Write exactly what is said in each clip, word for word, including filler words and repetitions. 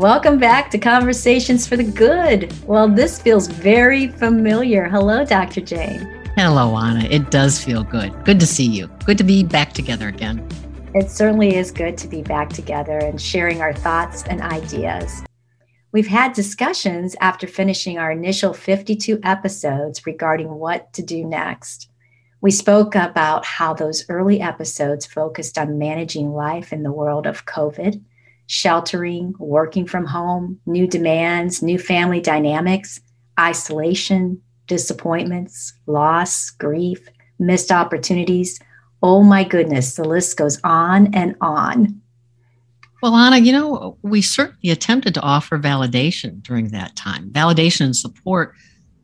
Welcome back to Conversations for the Good. Well, this feels very familiar. Hello, Doctor Jane. Hello, Anna. It does feel good. Good to see you. Good to be back together again. It certainly is good to be back together and sharing our thoughts and ideas. We've had discussions after finishing our initial fifty-two episodes regarding what to do next. We spoke about how those early episodes focused on managing life in the world of COVID, sheltering, working from home, new demands, new family dynamics, isolation, disappointments, loss, grief, missed opportunities. Oh my goodness, the list goes on and on. Well, Anna, you know, we certainly attempted to offer validation during that time, validation and support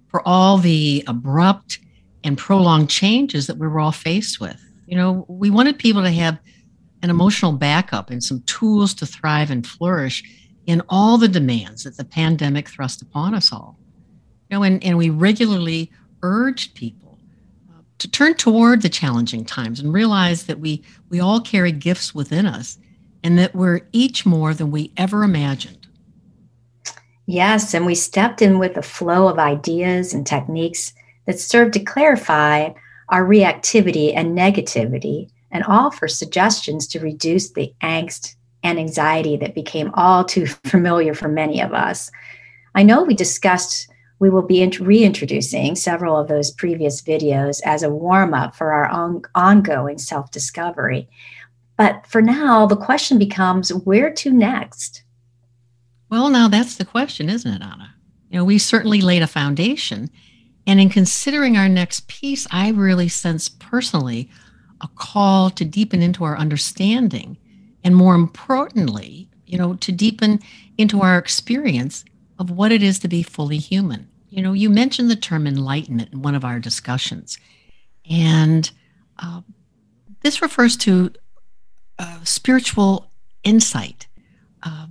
for all the abrupt and prolonged changes that we were all faced with. You know, we wanted people to have an emotional backup and some tools to thrive and flourish in all the demands that the pandemic thrust upon us all. You know, and, and we regularly urged people to turn toward the challenging times and realize that we, we all carry gifts within us and that we're each more than we ever imagined. Yes, and we stepped in with a flow of ideas and techniques that served to clarify our reactivity and negativity, and offer suggestions to reduce the angst and anxiety that became all too familiar for many of us. I know we discussed we will be reintroducing several of those previous videos as a warm-up for our own ongoing self-discovery. But for now, the question becomes, where to next? Well, now that's the question, isn't it, Anna? You know, we certainly laid a foundation. And in considering our next piece, I really sense personally a call to deepen into our understanding and, more importantly, you know, to deepen into our experience of what it is to be fully human. You know, you mentioned the term enlightenment in one of our discussions, and uh, this refers to uh, spiritual insight. Uh,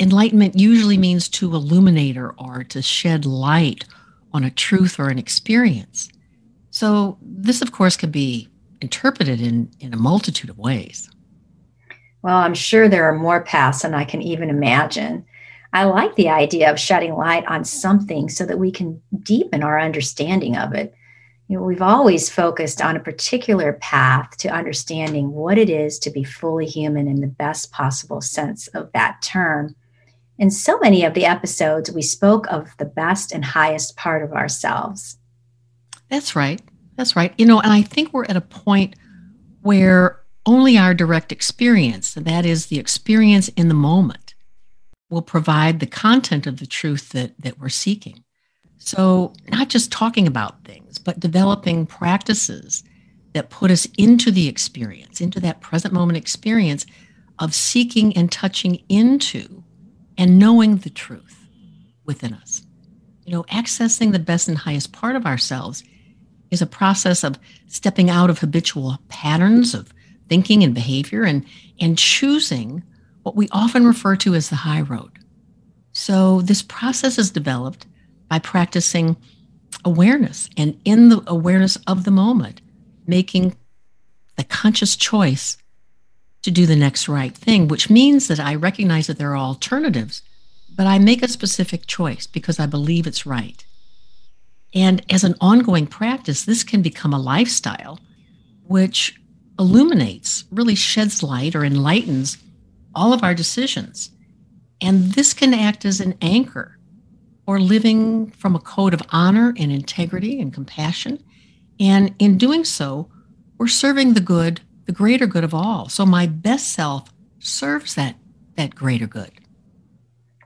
enlightenment usually means to illuminate or, or to shed light on a truth or an experience. So this, of course, can be interpreted in, in a multitude of ways. Well, I'm sure there are more paths than I can even imagine. I like the idea of shedding light on something so that we can deepen our understanding of it. You know, we've always focused on a particular path to understanding what it is to be fully human in the best possible sense of that term. In so many of the episodes, we spoke of the best and highest part of ourselves. That's right. That's right. You know, and I think we're at a point where only our direct experience, and that is the experience in the moment, will provide the content of the truth that, that we're seeking. So not just talking about things, but developing practices that put us into the experience, into that present moment experience of seeking and touching into and knowing the truth within us. You know, accessing the best and highest part of ourselves is a process of stepping out of habitual patterns of thinking and behavior and, and choosing what we often refer to as the high road. So this process is developed by practicing awareness and in the awareness of the moment, making the conscious choice to do the next right thing, which means that I recognize that there are alternatives, but I make a specific choice because I believe it's right. And as an ongoing practice, this can become a lifestyle which illuminates, really sheds light or enlightens all of our decisions. And this can act as an anchor for living from a code of honor and integrity and compassion. And in doing so, we're serving the good, the greater good of all. So my best self serves that, that greater good.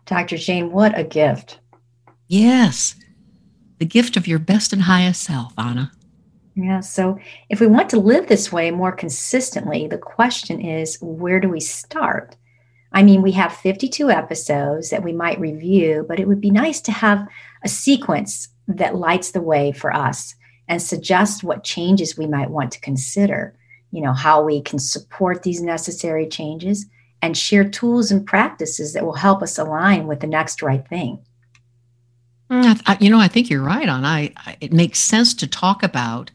Doctor Jane, what a gift. Yes. The gift of your best and highest self, Anna. Yeah, so if we want to live this way more consistently, the question is, where do we start? I mean, we have fifty-two episodes that we might review, but it would be nice to have a sequence that lights the way for us and suggests what changes we might want to consider, you know, how we can support these necessary changes and share tools and practices that will help us align with the next right thing. I, you know, I think you're right on. I, I it makes sense to talk about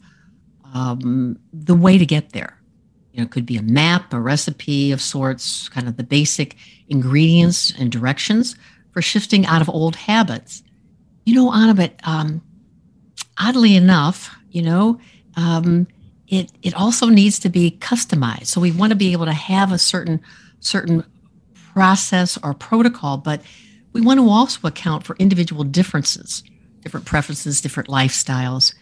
um, the way to get there. you know, it could be a map, a recipe of sorts, kind of the basic ingredients and directions for shifting out of old habits. You know, Annabeth, um, oddly enough, you know, um, it it also needs to be customized. So we want to be able to have a certain certain process or protocol, but we want to also account for individual differences, different preferences, different lifestyles.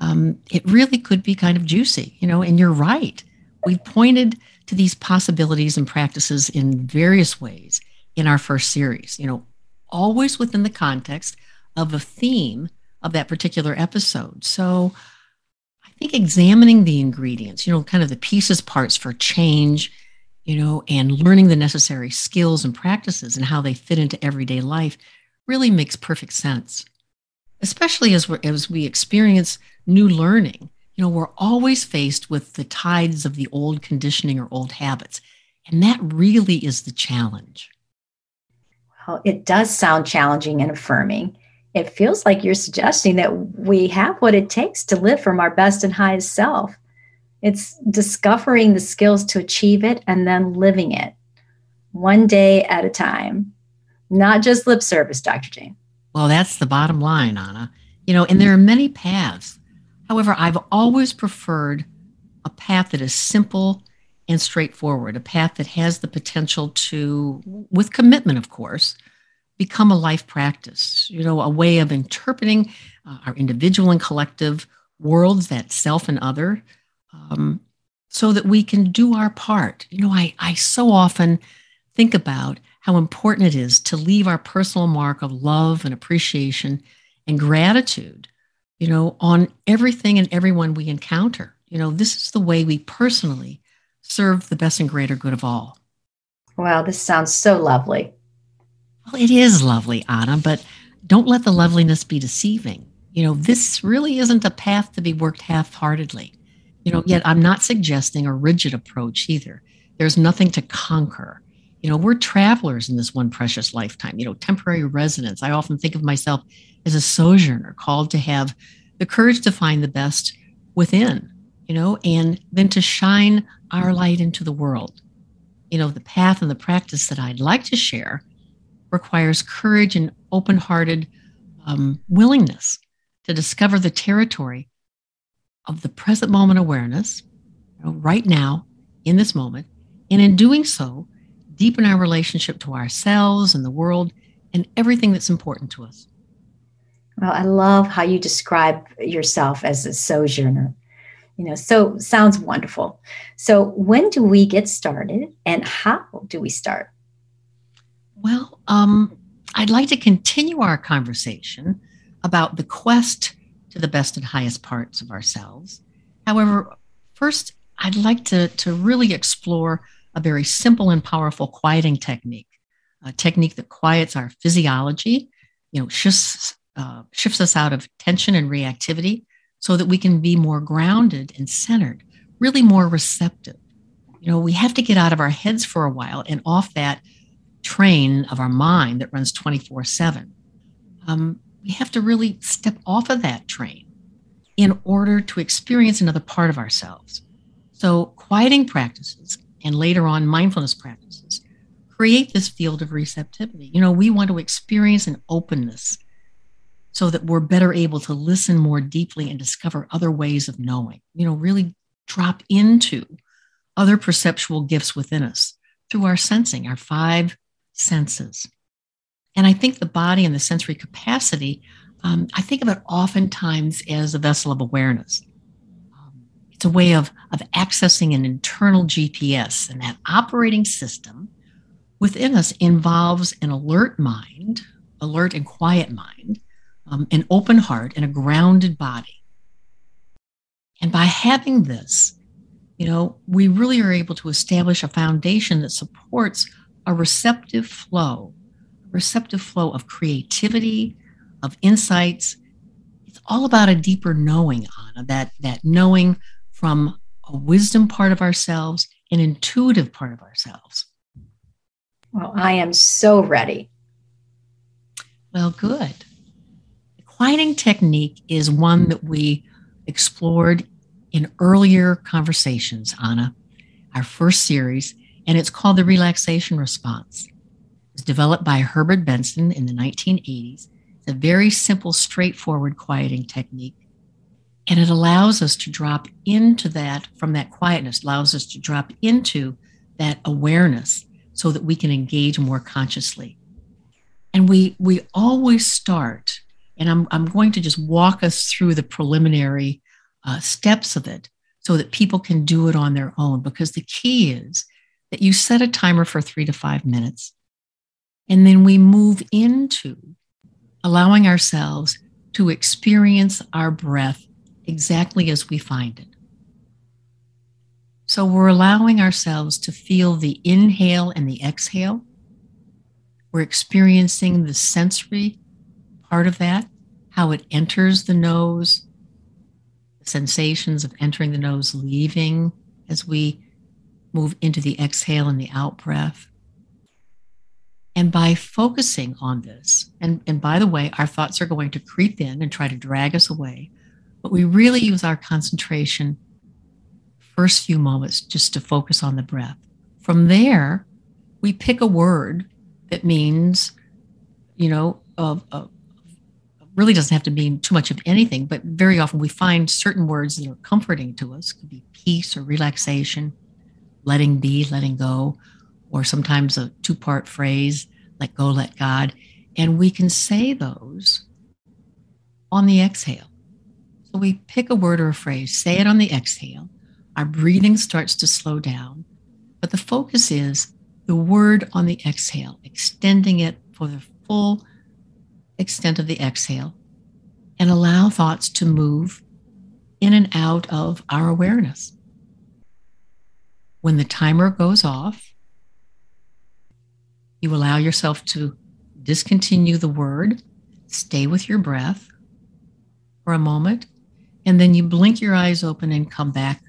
Um, it really could be kind of juicy, you know, and you're right. We've pointed to these possibilities and practices in various ways in our first series, you know, always within the context of a theme of that particular episode. So I think examining the ingredients, you know, kind of the pieces, parts for change, you know, and learning the necessary skills and practices and how they fit into everyday life really makes perfect sense, especially as we as we experience new learning. You know, we're always faced with the tides of the old conditioning or old habits, and that really is the challenge. Well, it does sound challenging and affirming. It feels like you're suggesting that we have what it takes to live from our best and highest self. It's discovering the skills to achieve it and then living it one day at a time, not just lip service, Doctor Jane. Well, that's the bottom line, Anna. You know, and there are many paths. However, I've always preferred a path that is simple and straightforward, a path that has the potential to, with commitment, of course, become a life practice, you know, a way of interpreting uh, our individual and collective worlds, that self and other, Um, so that we can do our part. You know, I, I so often think about how important it is to leave our personal mark of love and appreciation and gratitude, you know, on everything and everyone we encounter. You know, this is the way we personally serve the best and greater good of all. Wow, this sounds so lovely. Well, it is lovely, Anna, but don't let the loveliness be deceiving. You know, this really isn't a path to be worked half-heartedly. You know, yet I'm not suggesting a rigid approach either. There's nothing to conquer. You know, we're travelers in this one precious lifetime, you know, temporary residents. I often think of myself as a sojourner called to have the courage to find the best within, you know, and then to shine our light into the world. You know, the path and the practice that I'd like to share requires courage and open-hearted um, willingness to discover the territory of the present moment awareness, you know, right now, in this moment, and in doing so, deepen our relationship to ourselves and the world and everything that's important to us. Well, I love how you describe yourself as a sojourner. You know, so sounds wonderful. So when do we get started and how do we start? Well, um, I'd like to continue our conversation about the quest to the best and highest parts of ourselves. However, first, I'd like to, to really explore a very simple and powerful quieting technique, a technique that quiets our physiology, you know, shifts, uh, shifts us out of tension and reactivity so that we can be more grounded and centered, really more receptive. You know, we have to get out of our heads for a while and off that train of our mind that runs twenty-four seven. Um, We have to really step off of that train in order to experience another part of ourselves. So quieting practices and later on mindfulness practices create this field of receptivity. You know, we want to experience an openness so that we're better able to listen more deeply and discover other ways of knowing, you know, really drop into other perceptual gifts within us through our sensing, our five senses. And I think the body and the sensory capacity, um, I think of it oftentimes as a vessel of awareness. Um, it's a way of, of accessing an internal G P S, and that operating system within us involves an alert mind, alert and quiet mind, um, an open heart, and a grounded body. And by having this, you know, we really are able to establish a foundation that supports a receptive flow. receptive flow of creativity, of insights. It's all about a deeper knowing, Anna, that, that knowing from a wisdom part of ourselves, an intuitive part of ourselves. Well, I am so ready. Well, good. The quieting technique is one that we explored in earlier conversations, Anna. our first series, and it's called The Relaxation Response. It was developed by Herbert Benson in the nineteen eighties. It's a very simple, straightforward quieting technique, and it allows us to drop into that, from that quietness, allows us to drop into that awareness so that we can engage more consciously. And we we always start, and I'm, I'm going to just walk us through the preliminary uh, steps of it so that people can do it on their own, because the key is that you set a timer for three to five minutes, and then we move into allowing ourselves to experience our breath exactly as we find it. So we're allowing ourselves to feel the inhale and the exhale. We're experiencing the sensory part of that, how it enters the nose, the sensations of entering the nose, leaving as we move into the exhale and the out breath. And by focusing on this, and, and by the way, our thoughts are going to creep in and try to drag us away, but we really use our concentration first few moments just to focus on the breath. From there, we pick a word that means, you know, of, of, really doesn't have to mean too much of anything, but very often we find certain words that are comforting to us. It could be peace or relaxation, letting be, letting go, or sometimes a two-part phrase, let go, let God. And we can say those on the exhale. So we pick a word or a phrase, say it on the exhale. Our breathing starts to slow down, but the focus is the word on the exhale, extending it for the full extent of the exhale, and allow thoughts to move in and out of our awareness. When the timer goes off, you allow yourself to discontinue the word, stay with your breath for a moment, and then you blink your eyes open and come back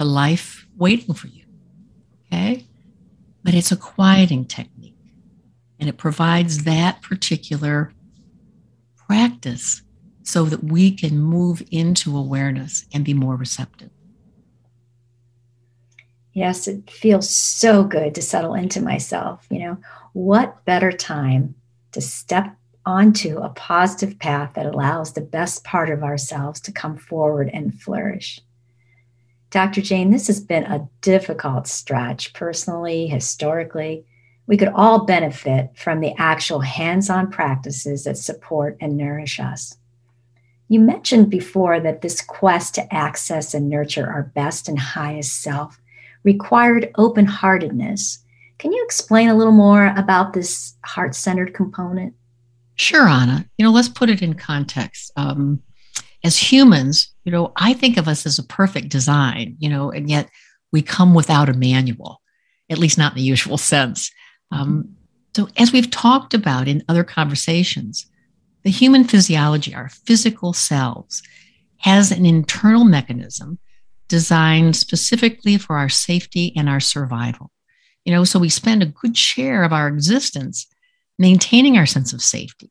to life waiting for you, okay? But it's a quieting technique, and it provides that particular practice so that we can move into awareness and be more receptive. Yes, it feels so good to settle into myself. You know, what better time to step onto a positive path that allows the best part of ourselves to come forward and flourish? Doctor Jane, this has been a difficult stretch personally, historically. We could all benefit from the actual hands-on practices that support and nourish us. You mentioned before that this quest to access and nurture our best and highest self required open-heartedness. Can you explain a little more about this heart-centered component? Sure, Anna. You know, let's put it in context. Um, As humans, you know, I think of us as a perfect design, you know, and yet we come without a manual, at least not in the usual sense. Um, so as we've talked about in other conversations, the human physiology, our physical selves, has an internal mechanism designed specifically for our safety and our survival. You know, so we spend a good share of our existence maintaining our sense of safety,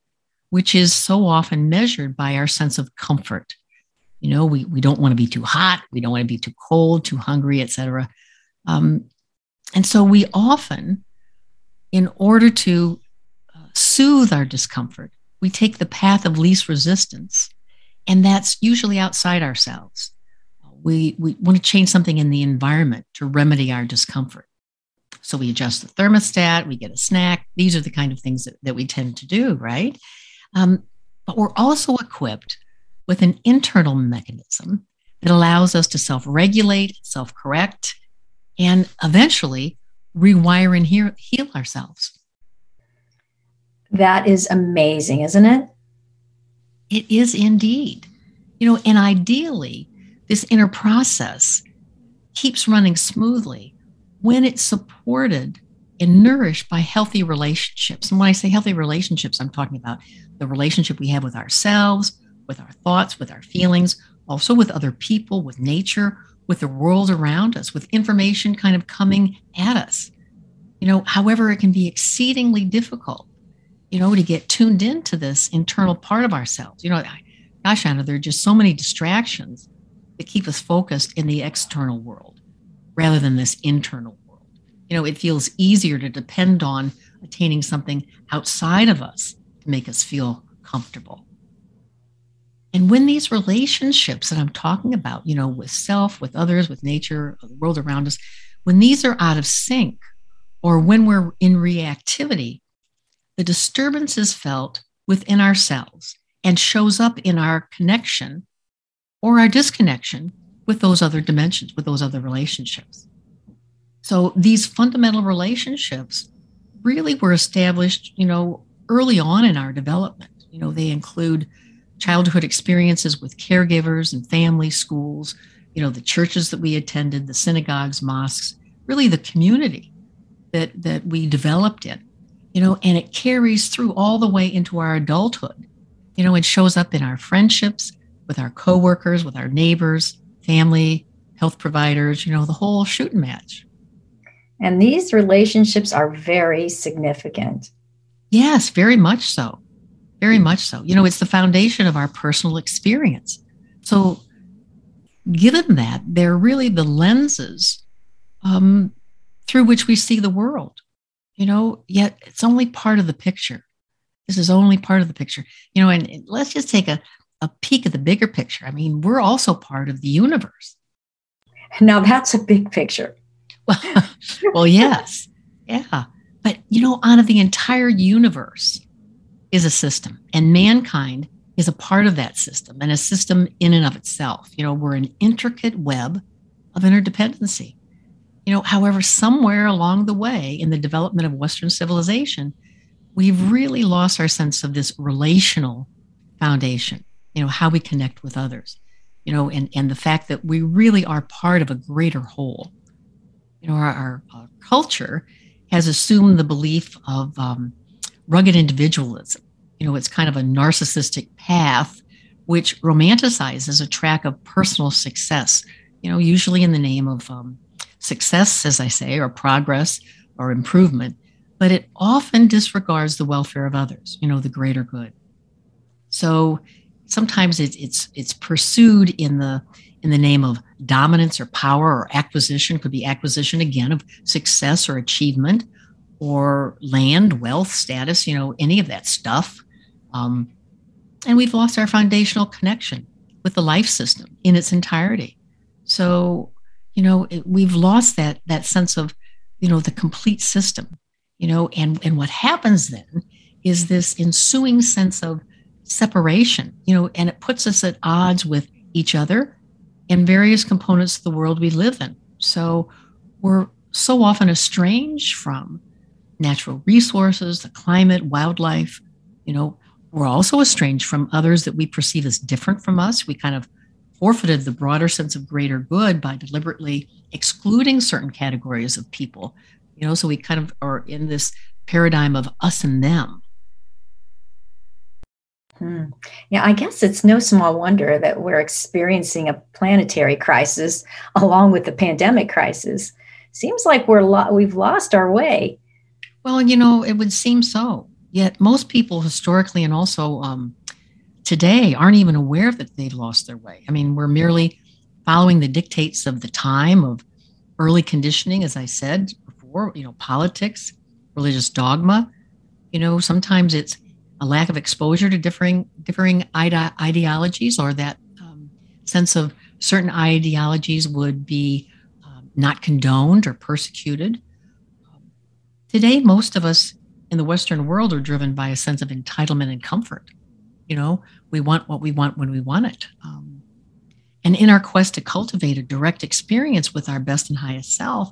which is so often measured by our sense of comfort. You know, we, we don't want to be too hot. We don't want to be too cold, too hungry, et cetera. Um, and so we often, in order to uh, soothe our discomfort, we take the path of least resistance. And that's usually outside ourselves. We, we want to change something in the environment to remedy our discomfort. So we adjust the thermostat, we get a snack. These are the kind of things that, that we tend to do, right? Um, but we're also equipped with an internal mechanism that allows us to self-regulate, self-correct, and eventually rewire and heal, heal ourselves. That is amazing, isn't it? It is indeed. You know, and ideally, this inner process keeps running smoothly when it's supported and nourished by healthy relationships. And when I say healthy relationships, I'm talking about the relationship we have with ourselves, with our thoughts, with our feelings, also with other people, with nature, with the world around us, with information kind of coming at us. You know, however, it can be exceedingly difficult, you know, to get tuned into this internal part of ourselves. You know, gosh, Anna, there are just so many distractions that keep us focused in the external world. rather than this internal world. You know, it feels easier to depend on attaining something outside of us to make us feel comfortable. And when these relationships that I'm talking about, you know, with self, with others, with nature, the world around us, when these are out of sync, or when we're in reactivity, the disturbance is felt within ourselves and shows up in our connection or our disconnection with those other dimensions, with those other relationships. So these fundamental relationships really were established, you know, early on in our development. You know, they include childhood experiences with caregivers and family, schools, you know, the churches that we attended, the synagogues, mosques, really the community that that we developed in, you know, and it carries through all the way into our adulthood. You know, it shows up in our friendships, with our coworkers, with our neighbors, family, health providers, you know, the whole shooting match. And these relationships are very significant. Yes, very much so. Very much so. You know, it's the foundation of our personal experience. So given that, they're really the lenses um, through which we see the world, you know, yet it's only part of the picture. This is only part of the picture, you know, and, and let's just take a, a peek at the bigger picture. I mean, we're also part of the universe. Now that's a big picture. Well, well, yes. Yeah. But, you know, out of the entire universe is a system, and mankind is a part of that system, and a system in and of itself. You know, we're an intricate web of interdependency. You know, however, somewhere along the way in the development of Western civilization, we've really lost our sense of this relational foundation, you know, how we connect with others, you know, and, and the fact that we really are part of a greater whole. You know, our, our, our culture has assumed the belief of um, rugged individualism. You know, it's kind of a narcissistic path which romanticizes a track of personal success, you know, usually in the name of um, success, as I say, or progress or improvement, but it often disregards the welfare of others, you know, the greater good. So sometimes it, it's it's pursued in the in the name of dominance or power or acquisition. Could be acquisition again of success or achievement or land, wealth, status, you know, any of that stuff. Um, and we've lost our foundational connection with the life system in its entirety. So, you know, it, we've lost that that sense of, you know, the complete system, you know, and, and what happens then is this ensuing sense of separation, you know, and it puts us at odds with each other and various components of the world we live in. So we're so often estranged from natural resources, the climate, wildlife, you know, we're also estranged from others that we perceive as different from us. We kind of forfeited the broader sense of greater good by deliberately excluding certain categories of people, you know, so we kind of are in this paradigm of us and them. Hmm. Yeah, I guess it's no small wonder that we're experiencing a planetary crisis along with the pandemic crisis. Seems like we're lo- we've lost our way. Well, you know, it would seem so. Yet most people historically and also um, today aren't even aware that they've lost their way. I mean, we're merely following the dictates of the time of early conditioning, as I said before, you know, politics, religious dogma. You know, sometimes it's a lack of exposure to differing differing ide- ideologies, or that um, sense of certain ideologies would be um, not condoned or persecuted. Today, most of us in the Western world are driven by a sense of entitlement and comfort. You know, we want what we want when we want it. Um, and in our quest to cultivate a direct experience with our best and highest self,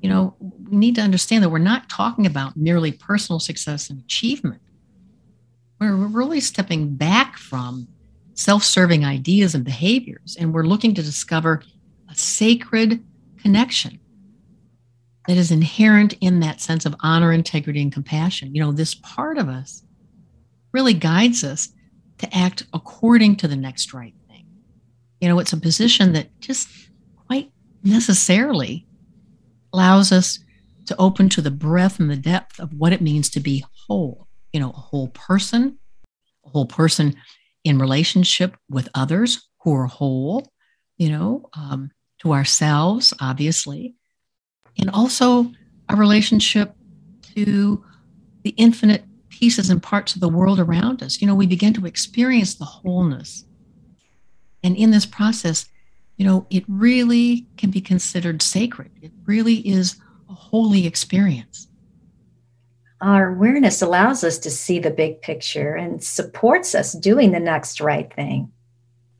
you know, we need to understand that we're not talking about merely personal success and achievement. We're really stepping back from self-serving ideas and behaviors, and we're looking to discover a sacred connection that is inherent in that sense of honor, integrity, and compassion. You know, this part of us really guides us to act according to the next right thing. You know, it's a position that just quite necessarily allows us to open to the breadth and the depth of what it means to be whole. You know, a whole person, a whole person in relationship with others who are whole, you know, um, to ourselves, obviously, and also our relationship to the infinite pieces and parts of the world around us. You know, we begin to experience the wholeness. And in this process, you know, it really can be considered sacred. It really is a holy experience. Our awareness allows us to see the big picture and supports us doing the next right thing.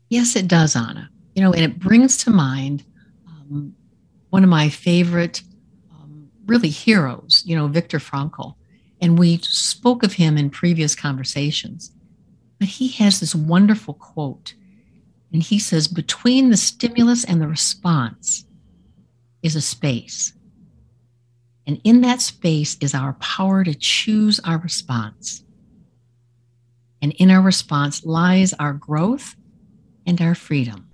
Yes, it does, Anna. You know, and it brings to mind um, one of my favorite, um, really heroes, you know, Viktor Frankl. And we spoke of him in previous conversations. But he has this wonderful quote. And he says, between the stimulus and the response is a space. And in that space is our power to choose our response. And in our response lies our growth and our freedom.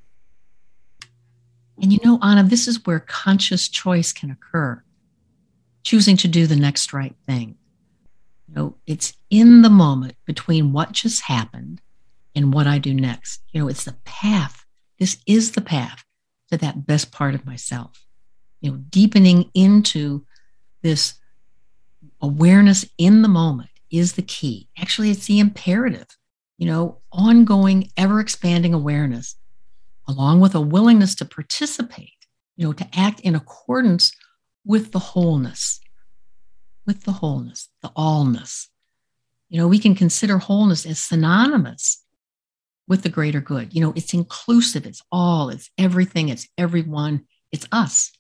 And you know, Anna, this is where conscious choice can occur. Choosing to do the next right thing. You know, it's in the moment between what just happened and what I do next. You know, it's the path. This is the path to that best part of myself. You know, deepening into this awareness in the moment is the key. Actually, it's the imperative, you know, ongoing, ever-expanding awareness, along with a willingness to participate, you know, to act in accordance with the wholeness, with the wholeness, the allness. You know, we can consider wholeness as synonymous with the greater good. You know, it's inclusive, it's all, it's everything, it's everyone, it's us.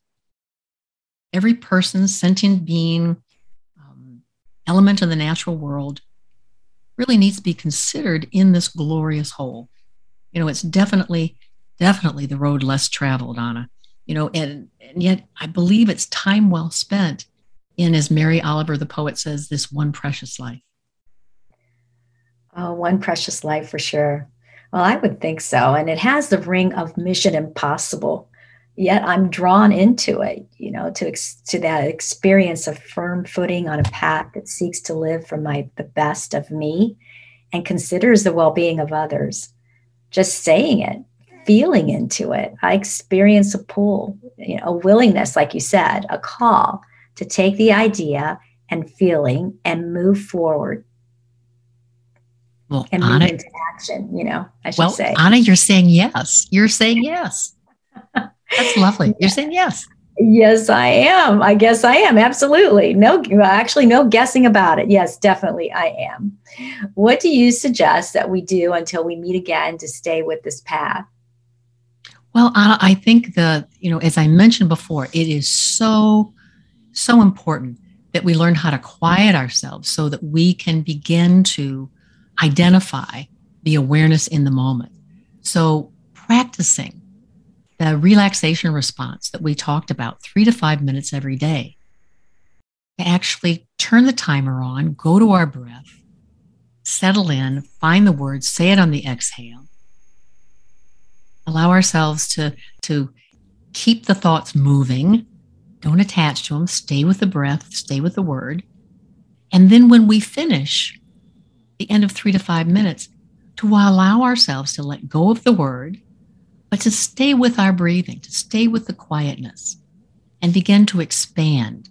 Every person, sentient being, um, element of the natural world really needs to be considered in this glorious whole. You know, it's definitely, definitely the road less traveled, Anna. You know, and, and yet I believe it's time well spent in, as Mary Oliver, the poet, says, this one precious life. Oh, one precious life for sure. Well, I would think so. And it has the ring of Mission Impossible. Yet I'm drawn into it, you know, to ex- to that experience of firm footing on a path that seeks to live from my the best of me and considers the well-being of others. Just saying it, feeling into it, I experience a pull, you know, a willingness, like you said, a call to take the idea and feeling and move forward. Well, and Anna, move into action, you know, I should well, say. Anna, you're saying yes. You're saying yes. That's lovely. You're saying yes. Yes, I am. I guess I am. Absolutely. No, actually, no guessing about it. Yes, definitely I am. What do you suggest that we do until we meet again to stay with this path? Well, Anna, I think the, you know, as I mentioned before, it is so, so important that we learn how to quiet ourselves so that we can begin to identify the awareness in the moment. So practicing the relaxation response that we talked about, three to five minutes every day, to actually turn the timer on, go to our breath, settle in, find the word, say it on the exhale, allow ourselves to, to keep the thoughts moving, don't attach to them, stay with the breath, stay with the word. And then when we finish, the end of three to five minutes, to allow ourselves to let go of the word, but to stay with our breathing, to stay with the quietness and begin to expand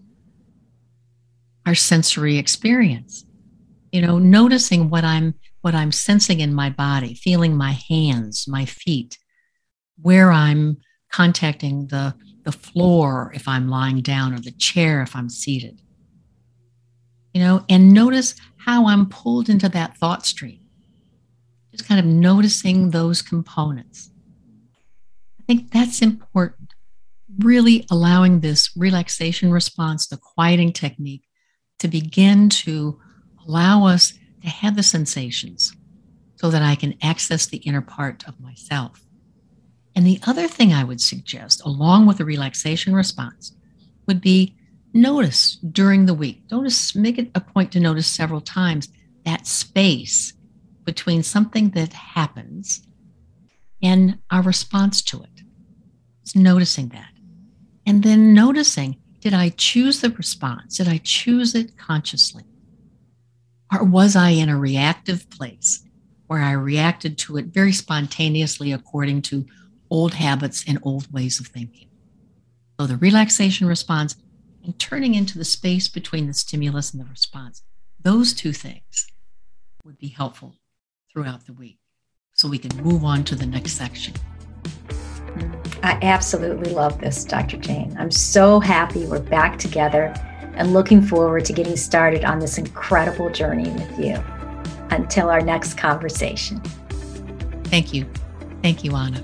our sensory experience. You know, noticing what I'm what I'm sensing in my body, feeling my hands, my feet, where I'm contacting the, the floor if I'm lying down or the chair if I'm seated. You know, and notice how I'm pulled into that thought stream. Just kind of noticing those components. I think that's important, really allowing this relaxation response, the quieting technique, to begin to allow us to have the sensations so that I can access the inner part of myself. And the other thing I would suggest, along with the relaxation response, would be notice during the week. Notice, make it a point to notice several times that space between something that happens and our response to it. It's noticing that. And then noticing, did I choose the response? Did I choose it consciously? Or was I in a reactive place where I reacted to it very spontaneously according to old habits and old ways of thinking. So the relaxation response and turning into the space between the stimulus and the response, those two things would be helpful throughout the week so we can move on to the next section. I absolutely love this, Doctor Jane. I'm so happy we're back together and looking forward to getting started on this incredible journey with you. Until our next conversation. Thank you. Thank you, Anna.